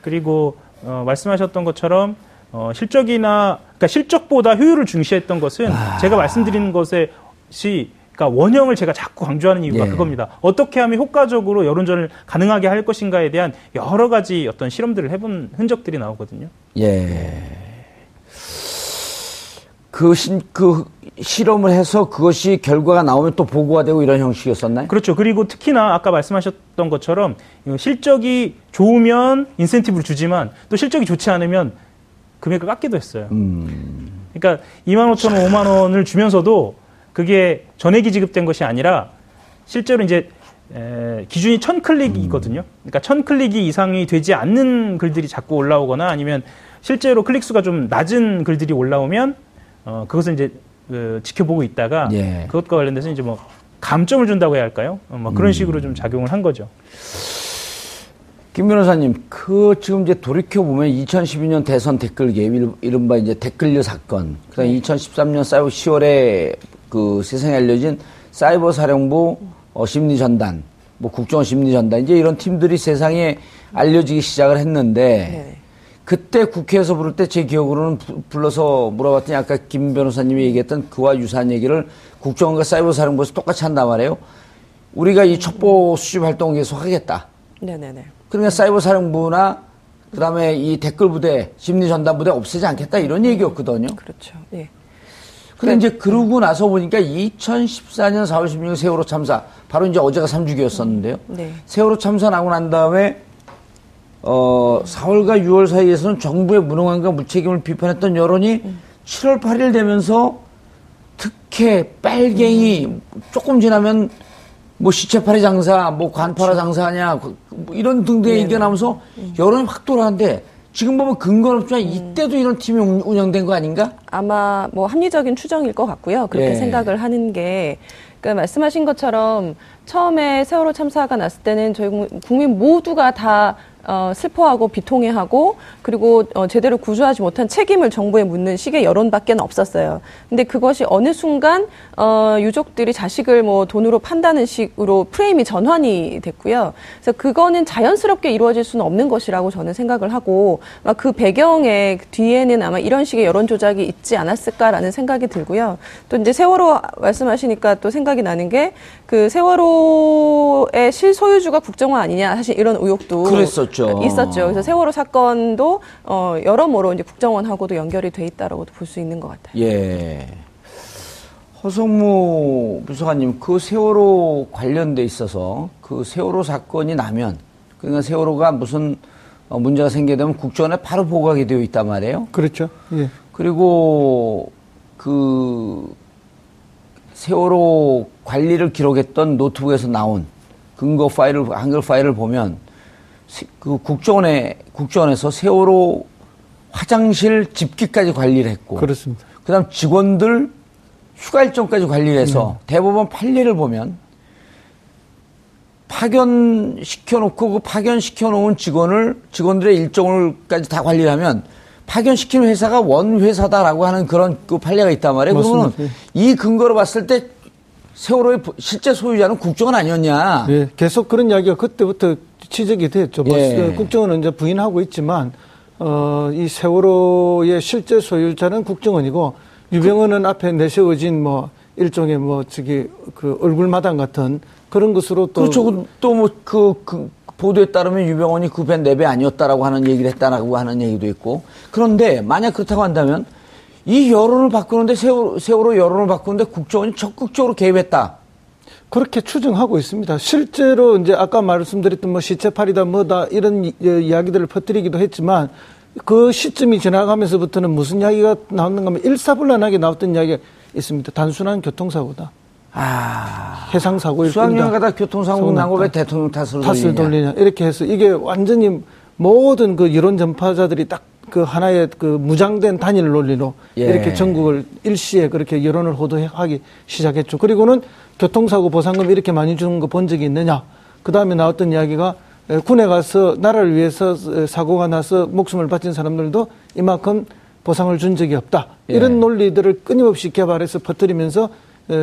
그리고 어, 말씀하셨던 것처럼 어, 실적이나 그러니까 실적보다 효율을 중시했던 것은 아. 제가 말씀드리는 것에 시. 그러니까 원형을 제가 자꾸 강조하는 이유가 예. 그겁니다. 어떻게 하면 효과적으로 여론전을 가능하게 할 것인가에 대한 여러 가지 어떤 실험들을 해본 흔적들이 나오거든요. 예. 그, 신, 그 실험을 해서 그것이 결과가 나오면 또 보고가 되고 이런 형식이었었나요? 그렇죠. 그리고 특히나 아까 말씀하셨던 것처럼 실적이 좋으면 인센티브를 주지만 또 실적이 좋지 않으면 금액을 깎기도 했어요. 음. 그러니까 이만 오천 원, 오만 원을 주면서도 그게 전액이 지급된 것이 아니라 실제로 이제 에, 기준이 천 클릭이거든요. 그러니까 천 클릭이 이상이 되지 않는 글들이 자꾸 올라오거나 아니면 실제로 클릭 수가 좀 낮은 글들이 올라오면 어, 그것을 이제 그, 지켜보고 있다가 예. 그것과 관련돼서 이제 뭐 감점을 준다고 해야 할까요? 어, 뭐 그런 음. 식으로 좀 작용을 한 거죠. 김 변호사님, 그 지금 이제 돌이켜 보면 이천십이 년 대선 댓글 게임, 이른바 이제 댓글류 사건, 그다음 네. 이천십삼 년 사이버 시월에 그 세상에 알려진 사이버사령부 어, 심리전단, 뭐 국정원 심리전단 이제 이런 팀들이 세상에 알려지기 시작을 했는데 네. 그때 국회에서 부를 때 제 기억으로는 부, 불러서 물어봤더니 아까 김 변호사님이 얘기했던 그와 유사한 얘기를 국정원과 사이버사령부에서 똑같이 한단 말이에요. 우리가 이 첩보 수집 활동을 계속 하겠다. 네네네. 네, 네. 그러니까 사이버사령부나 그다음에 이 댓글 부대, 심리전단 부대 없애지 않겠다 이런 얘기였거든요. 그렇죠. 예. 근데 이제 그러고 나서 보니까 이천십사 년 사월 십육 일 세월호 참사, 바로 이제 어제가 삼 주기였었는데요. 네. 세월호 참사 나고 난 다음에 어, 사월과 유월 사이에서는 정부의 무능함과 무책임을 비판했던 여론이 음. 칠월 팔일 되면서 특혜, 빨갱이, 음. 조금 지나면 뭐 시체팔이 장사, 뭐 관파라 그렇죠. 장사냐, 뭐 이런 등등의 네네. 얘기가 나오면서 음. 여론이 확 돌아가는데 지금 보면 근거는 없지만 음. 이때도 이런 팀이 운영된 거 아닌가? 아마 뭐 합리적인 추정일 것 같고요. 그렇게 네. 생각을 하는 게. 그러니까 말씀하신 것처럼 처음에 세월호 참사가 났을 때는 저희 국민 모두가 다 어, 슬퍼하고 비통해하고 그리고 어, 제대로 구조하지 못한 책임을 정부에 묻는 식의 여론밖에 없었어요. 근데 그것이 어느 순간 어, 유족들이 자식을 뭐 돈으로 판다는 식으로 프레임이 전환이 됐고요. 그래서 그거는 자연스럽게 이루어질 수는 없는 것이라고 저는 생각을 하고 막 그 배경에 그 뒤에는 아마 이런 식의 여론 조작이 있지 않았을까라는 생각이 들고요. 또 이제 세월호 말씀하시니까 또 생각이 나는 게 그 세월호의 실소유주가 국정원 아니냐 사실 이런 의혹도 그랬었죠. 있었죠. 그래서 세월호 사건도 어, 여러모로 이제 국정원하고도 연결이 돼 있다라고도 볼 수 있는 것 같아요. 예. 허성무 비서관님, 그 세월호 관련돼 있어서 그 세월호 사건이 나면 그러니까 세월호가 무슨 문제가 생기게 되면 국정원에 바로 보고하게 되어 있단 말이에요. 그렇죠. 예. 그리고 그 세월호 관리를 기록했던 노트북에서 나온 근거 파일을 한글 파일을 보면. 그 국정원에, 국정원에서 세월호 화장실 집기까지 관리를 했고. 그렇습니다. 그 다음 직원들 휴가 일정까지 관리를 해서 네. 대법원 판례를 보면 파견시켜놓고 그 파견시켜놓은 직원을, 직원들의 일정을까지 다 관리를 하면 파견시키는 회사가 원회사다라고 하는 그런 그 판례가 있단 말이에요. 그러면 이 근거로 봤을 때 세월호의 실제 소유자는 국정원 아니었냐. 예, 계속 그런 이야기가 그때부터 지적이 됐죠. 예. 국정원은 이제 부인하고 있지만, 어, 이 세월호의 실제 소유자는 국정원이고, 유병언은 그, 앞에 내세워진 뭐, 일종의 뭐, 저기, 그, 얼굴마당 같은 그런 것으로 또. 그렇죠. 또 뭐, 그, 그, 보도에 따르면 유병언이 그 배 네 배 아니었다라고 하는 얘기를 했다라고 하는 얘기도 있고. 그런데, 만약 그렇다고 한다면, 이 여론을 바꾸는데, 세월호, 세월호 여론을 바꾸는데 국정원이 적극적으로 개입했다. 그렇게 추정하고 있습니다. 실제로 이제 아까 말씀드렸던 뭐 시체팔이다 뭐다 이런 이, 이야기들을 퍼뜨리기도 했지만 그 시점이 지나가면서부터는 무슨 이야기가 나왔는가 하면 일사불란하게 나왔던 이야기가 있습니다. 단순한 교통사고다. 아. 해상사고일 뿐이다. 수학여행 가다 교통사고 나고 왜 대통령 탓을, 탓을 돌리냐. 이렇게 해서 이게 완전히 모든 그 여론 전파자들이 딱 그 하나의 그 무장된 단일 논리로 예. 이렇게 전국을 일시에 그렇게 여론을 호도하기 시작했죠. 그리고는 교통사고 보상금 이렇게 많이 주는 거 본 적이 있느냐. 그 다음에 나왔던 이야기가 군에 가서 나라를 위해서 사고가 나서 목숨을 바친 사람들도 이만큼 보상을 준 적이 없다. 예. 이런 논리들을 끊임없이 개발해서 퍼뜨리면서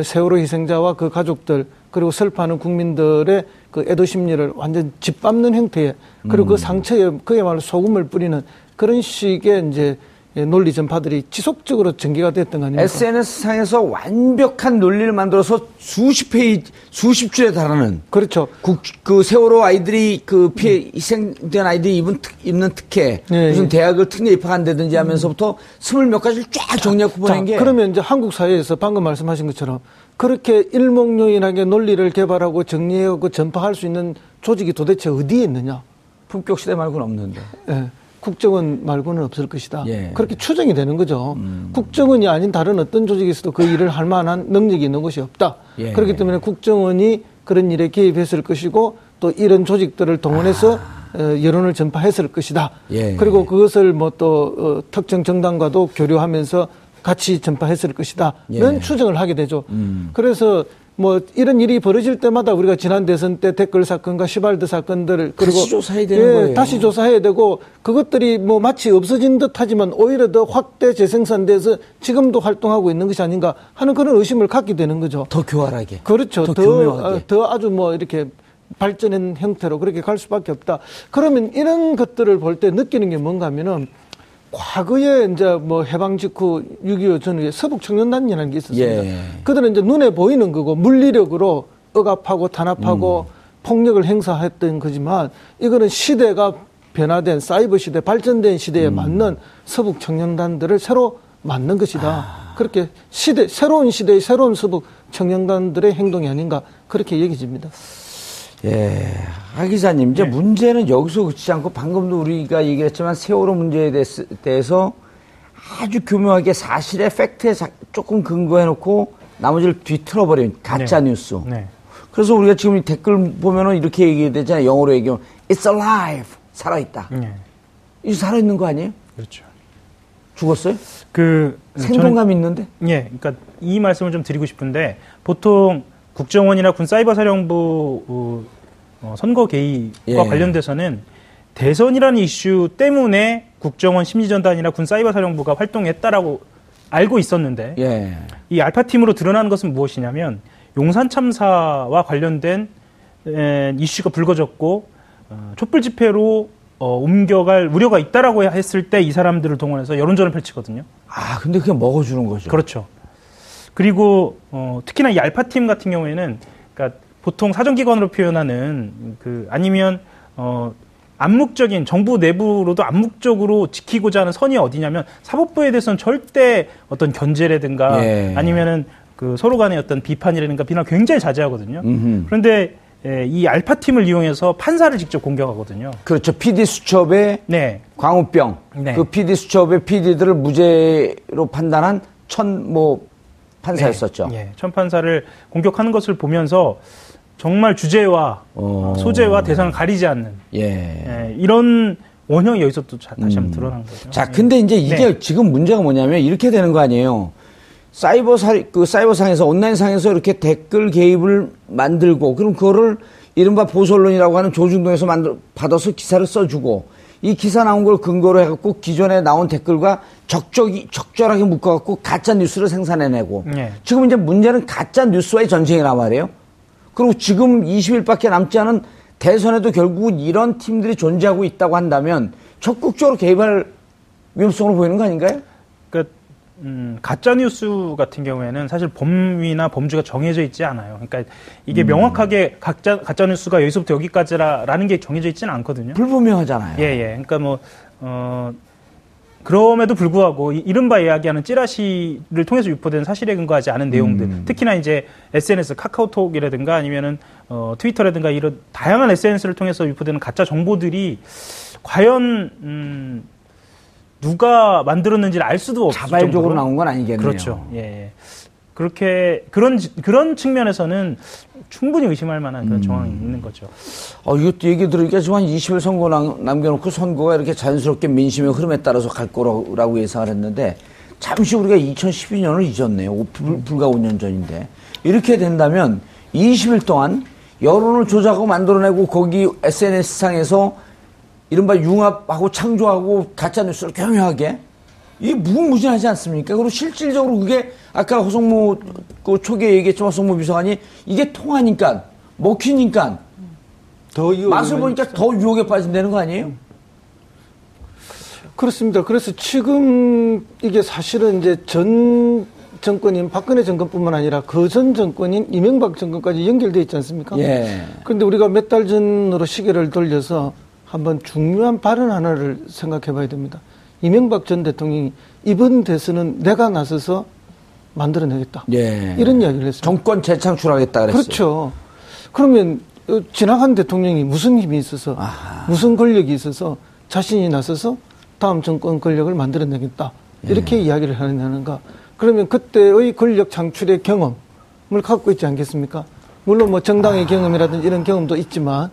세월호 희생자와 그 가족들 그리고 슬퍼하는 국민들의 그 애도 심리를 완전 짓밟는 형태의 그리고 음. 그 상처에 그야말로 소금을 뿌리는 그런 식의 이제 논리 전파들이 지속적으로 전개가 됐던 거 아닙니까? 에스엔에스상에서 완벽한 논리를 만들어서 수십 페이지, 수십 줄에 달하는. 그렇죠. 국, 그 세월호 아이들이 그 피해, 음. 희생된 아이들이 입은, 특, 입는 특혜, 예, 무슨 예. 대학을 특례 입학한다든지 하면서부터 스물 몇 가지를 쫙 정리하고 보낸 게. 그러면 이제 한국 사회에서 방금 말씀하신 것처럼 그렇게 일목요연하게 논리를 개발하고 정리하고 전파할 수 있는 조직이 도대체 어디에 있느냐? 품격시대 말고는 없는데. 예. 국정원 말고는 없을 것이다. 예. 그렇게 추정이 되는 거죠. 음. 국정원이 아닌 다른 어떤 조직에서도 그 일을 할 만한 능력이 있는 것이 없다. 예. 그렇기 때문에 국정원이 그런 일에 개입했을 것이고 또 이런 조직들을 동원해서 아. 여론을 전파했을 것이다. 예. 그리고 그것을 뭐 또 특정 정당과도 교류하면서 같이 전파했을 것이다. 는 예. 추정을 하게 되죠. 음. 그래서 뭐 이런 일이 벌어질 때마다 우리가 지난 대선 때 댓글 사건과 시발드 사건들을 그리고 다시 조사해야 되는 예, 거예요. 다시 조사해야 되고 그것들이 뭐 마치 없어진 듯하지만 오히려 더 확대 재생산돼서 지금도 활동하고 있는 것이 아닌가 하는 그런 의심을 갖게 되는 거죠. 더 교활하게. 그렇죠. 더, 더 교묘하게. 더 아주 뭐 이렇게 발전한 형태로 그렇게 갈 수밖에 없다. 그러면 이런 것들을 볼 때 느끼는 게 뭔가 하면은 과거에 이제 뭐 해방 직후 육이오 전후에 서북 청년단이라는 게 있었습니다. 예. 그들은 이제 눈에 보이는 거고 물리력으로 억압하고 탄압하고 음. 폭력을 행사했던 거지만 이거는 시대가 변화된 사이버 시대 발전된 시대에 음. 맞는 서북 청년단들을 새로 만든 것이다. 아. 그렇게 시대 새로운 시대의 새로운 서북 청년단들의 행동이 아닌가 그렇게 얘기집니다. 예, 하 기자님, 이제 네. 문제는 여기서 그치지 않고 방금도 우리가 얘기했지만 세월호 문제에 대해서 아주 교묘하게 사실의 팩트에 조금 근거해놓고 나머지를 뒤틀어버린 가짜 네. 뉴스. 네. 그래서 우리가 지금 이 댓글 보면은 이렇게 얘기되잖아요. 영어로 얘기하면 It's alive, 살아있다. 네. 이거 살아있는 거 아니에요? 그렇죠. 죽었어요? 그 생동감 있는데? 예, 그러니까 이 말씀을 좀 드리고 싶은데 보통 국정원이나 군사이버사령부 어, 선거 개입과 예. 관련돼서는 대선이라는 이슈 때문에 국정원 심리전단이나 군사이버사령부가 활동했다라고 알고 있었는데 예. 이 알파팀으로 드러난 것은 무엇이냐면 용산 참사와 관련된 에, 이슈가 불거졌고 어, 촛불 집회로 어, 옮겨갈 우려가 있다라고 했을 때 이 사람들을 동원해서 여론전을 펼치거든요. 아, 근데 그냥 먹어주는 거죠. 그렇죠. 그리고 어, 특히나 이 알파팀 같은 경우에는 그러니까 보통 사정기관으로 표현하는 그 아니면 어, 암묵적인 정부 내부로도 암묵적으로 지키고자 하는 선이 어디냐면 사법부에 대해서는 절대 어떤 견제라든가 예. 아니면은 그 서로 간의 어떤 비판이라든가 비난 굉장히 자제하거든요. 음흠. 그런데 예, 이 알파팀을 이용해서 판사를 직접 공격하거든요. 그렇죠. 피디 수첩의 네. 광우병. 네. 그 피디 수첩의 피디들을 무죄로 판단한 천, 뭐, 판사였었죠. 네. 예, 천 판사를 공격하는 것을 보면서 정말 주제와 오. 소재와 대상을 가리지 않는. 예. 예, 이런 원형이 여기서 또 다시 한번 음. 드러난 거죠. 자, 근데 이제 이게 네. 지금 문제가 뭐냐면 이렇게 되는 거 아니에요. 사이버 사, 그 사이버상에서 온라인상에서 이렇게 댓글 개입을 만들고 그럼 그거를 이른바 보수언론이라고 하는 조중동에서 만들, 받아서 기사를 써주고 이 기사 나온 걸 근거로 해갖고 기존에 나온 댓글과 적절히, 적절하게 묶어갖고 가짜 뉴스를 생산해내고 네. 지금 이제 문제는 가짜 뉴스와의 전쟁이란 말이에요. 그리고 지금 이십 일밖에 남지 않은 대선에도 결국은 이런 팀들이 존재하고 있다고 한다면 적극적으로 개입할 위험성으로 보이는 거 아닌가요? 그... 음, 가짜뉴스 같은 경우에는 사실 범위나 범주가 정해져 있지 않아요. 그러니까 이게 음. 명확하게 가짜, 가짜뉴스가 여기서부터 여기까지라는 게 정해져 있지는 않거든요. 불분명하잖아요. 예, 예. 그러니까 뭐, 어, 그럼에도 불구하고 이른바 이야기하는 찌라시를 통해서 유포된 사실에 근거하지 않은 내용들. 음. 특히나 이제 에스엔에스, 카카오톡이라든가 아니면은 어, 트위터라든가 이런 다양한 에스엔에스를 통해서 유포되는 가짜 정보들이 과연, 음, 누가 만들었는지를 알 수도 없을 정도로 자발적으로 나온 건 아니겠네요. 그렇죠. 예. 그렇게 그런 그런 측면에서는 충분히 의심할 만한 그런 음. 정황이 있는 거죠. 어, 이것도 얘기 들으니까 지금 한 이십 일 선거 남겨놓고 선거가 이렇게 자연스럽게 민심의 흐름에 따라서 갈 거라고 예상을 했는데 잠시 우리가 이천십이 년을 잊었네요. 불, 불과 오 년 전인데 이렇게 된다면 이십 일 동안 여론을 조작하고 만들어내고 거기 에스엔에스상에서 이른바 융합하고 창조하고 가짜뉴스를 교묘하게 이게 무궁무진하지 않습니까? 그리고 실질적으로 그게 아까 허성무 그 초기에 얘기했지만 허성무 비서관이 이게 통하니까 먹히니까 더 맛을 보니까 있어요. 더 유혹에 빠진다는 거 아니에요? 그렇습니다. 그래서 지금 이게 사실은 이제 전 정권인 박근혜 정권뿐만 아니라 그 전 정권인 이명박 정권까지 연결돼 있지 않습니까? 예. 그런데 우리가 몇 달 전으로 시계를 돌려서 한번 중요한 발언 하나를 생각해 봐야 됩니다. 이명박 전 대통령이 이번 대선은 내가 나서서 만들어내겠다. 예. 이런 이야기를 했습니다. 정권 재창출하겠다 그랬어요. 그렇죠. 그러면 지나간 대통령이 무슨 힘이 있어서 아하. 무슨 권력이 있어서 자신이 나서서 다음 정권 권력을 만들어내겠다. 이렇게 예. 이야기를 하느냐는가. 그러면 그때의 권력 창출의 경험을 갖고 있지 않겠습니까? 물론 뭐 정당의 아... 경험이라든지 이런 경험도 있지만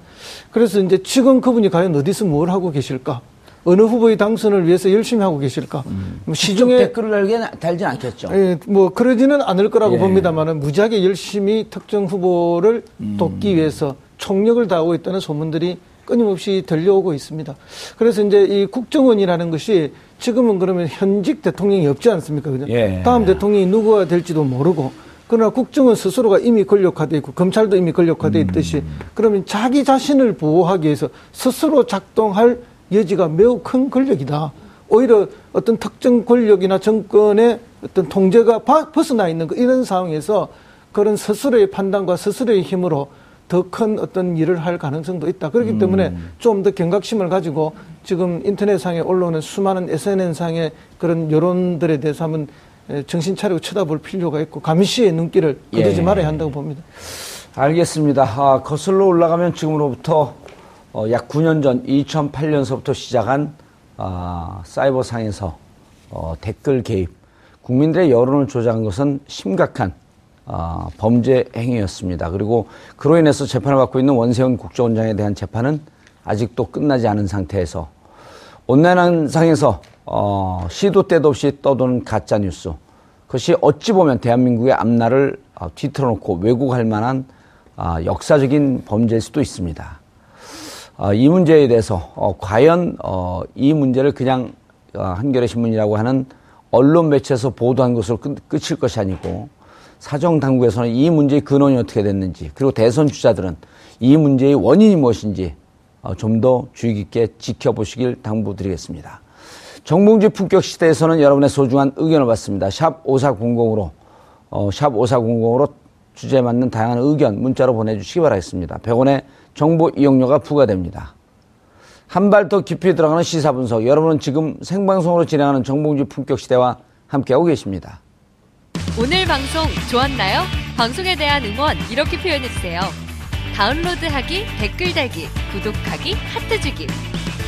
그래서 이제 지금 그분이 과연 어디서 뭘 하고 계실까? 어느 후보의 당선을 위해서 열심히 하고 계실까? 음. 뭐 시중에 댓글을 달기는 달진 않겠죠. 예, 뭐 그러지는 않을 거라고 예. 봅니다만은 무지하게 열심히 특정 후보를 음. 돕기 위해서 총력을 다하고 있다는 소문들이 끊임없이 들려오고 있습니다. 그래서 이제 이 국정원이라는 것이 지금은 그러면 현직 대통령이 없지 않습니까? 그죠? 예. 다음 대통령이 누구가 될지도 모르고. 그러나 국정원 스스로가 이미 권력화되어 있고 검찰도 이미 권력화되어 있듯이 그러면 자기 자신을 보호하기 위해서 스스로 작동할 여지가 매우 큰 권력이다. 오히려 어떤 특정 권력이나 정권의 어떤 통제가 벗어나 있는 이런 상황에서 그런 스스로의 판단과 스스로의 힘으로 더 큰 어떤 일을 할 가능성도 있다. 그렇기 음. 때문에 좀 더 경각심을 가지고 지금 인터넷상에 올라오는 수많은 에스엔에스상의 그런 여론들에 대해서 한번 정신 차리고 쳐다볼 필요가 있고 감시의 눈길을 거두지 예. 말아야 한다고 봅니다. 알겠습니다. 아, 거슬러 올라가면 지금으로부터 어, 약 구 년 전 이천팔 년서부터 시작한 아, 사이버상에서 어, 댓글 개입, 국민들의 여론을 조작한 것은 심각한 아, 범죄 행위였습니다. 그리고 그로 인해서 재판을 받고 있는 원세훈 국정원장에 대한 재판은 아직도 끝나지 않은 상태에서 온라인 상에서 어, 시도 때도 없이 떠도는 가짜뉴스, 그것이 어찌 보면 대한민국의 앞날을 어, 뒤틀어놓고 왜곡할 만한 어, 역사적인 범죄일 수도 있습니다. 어, 이 문제에 대해서 어, 과연 어, 이 문제를 그냥 어, 한겨레 신문이라고 하는 언론 매체에서 보도한 것으로 끝, 끝일 것이 아니고 사정 당국에서는 이 문제의 근원이 어떻게 됐는지, 그리고 대선 주자들은 이 문제의 원인이 무엇인지 어, 좀 더 주의 깊게 지켜보시길 당부드리겠습니다. 정봉주 품격 시대에서는 여러분의 소중한 의견을 받습니다. 샵 오사공공으로 어, 샵 오사공공으로 주제에 맞는 다양한 의견 문자로 보내주시기 바라겠습니다. 백 원의 정보 이용료가 부과됩니다. 한 발 더 깊이 들어가는 시사 분석, 여러분은 지금 생방송으로 진행하는 정봉주 품격 시대와 함께하고 계십니다. 오늘 방송 좋았나요? 방송에 대한 응원 이렇게 표현해주세요. 다운로드하기, 댓글 달기, 구독하기, 하트 주기.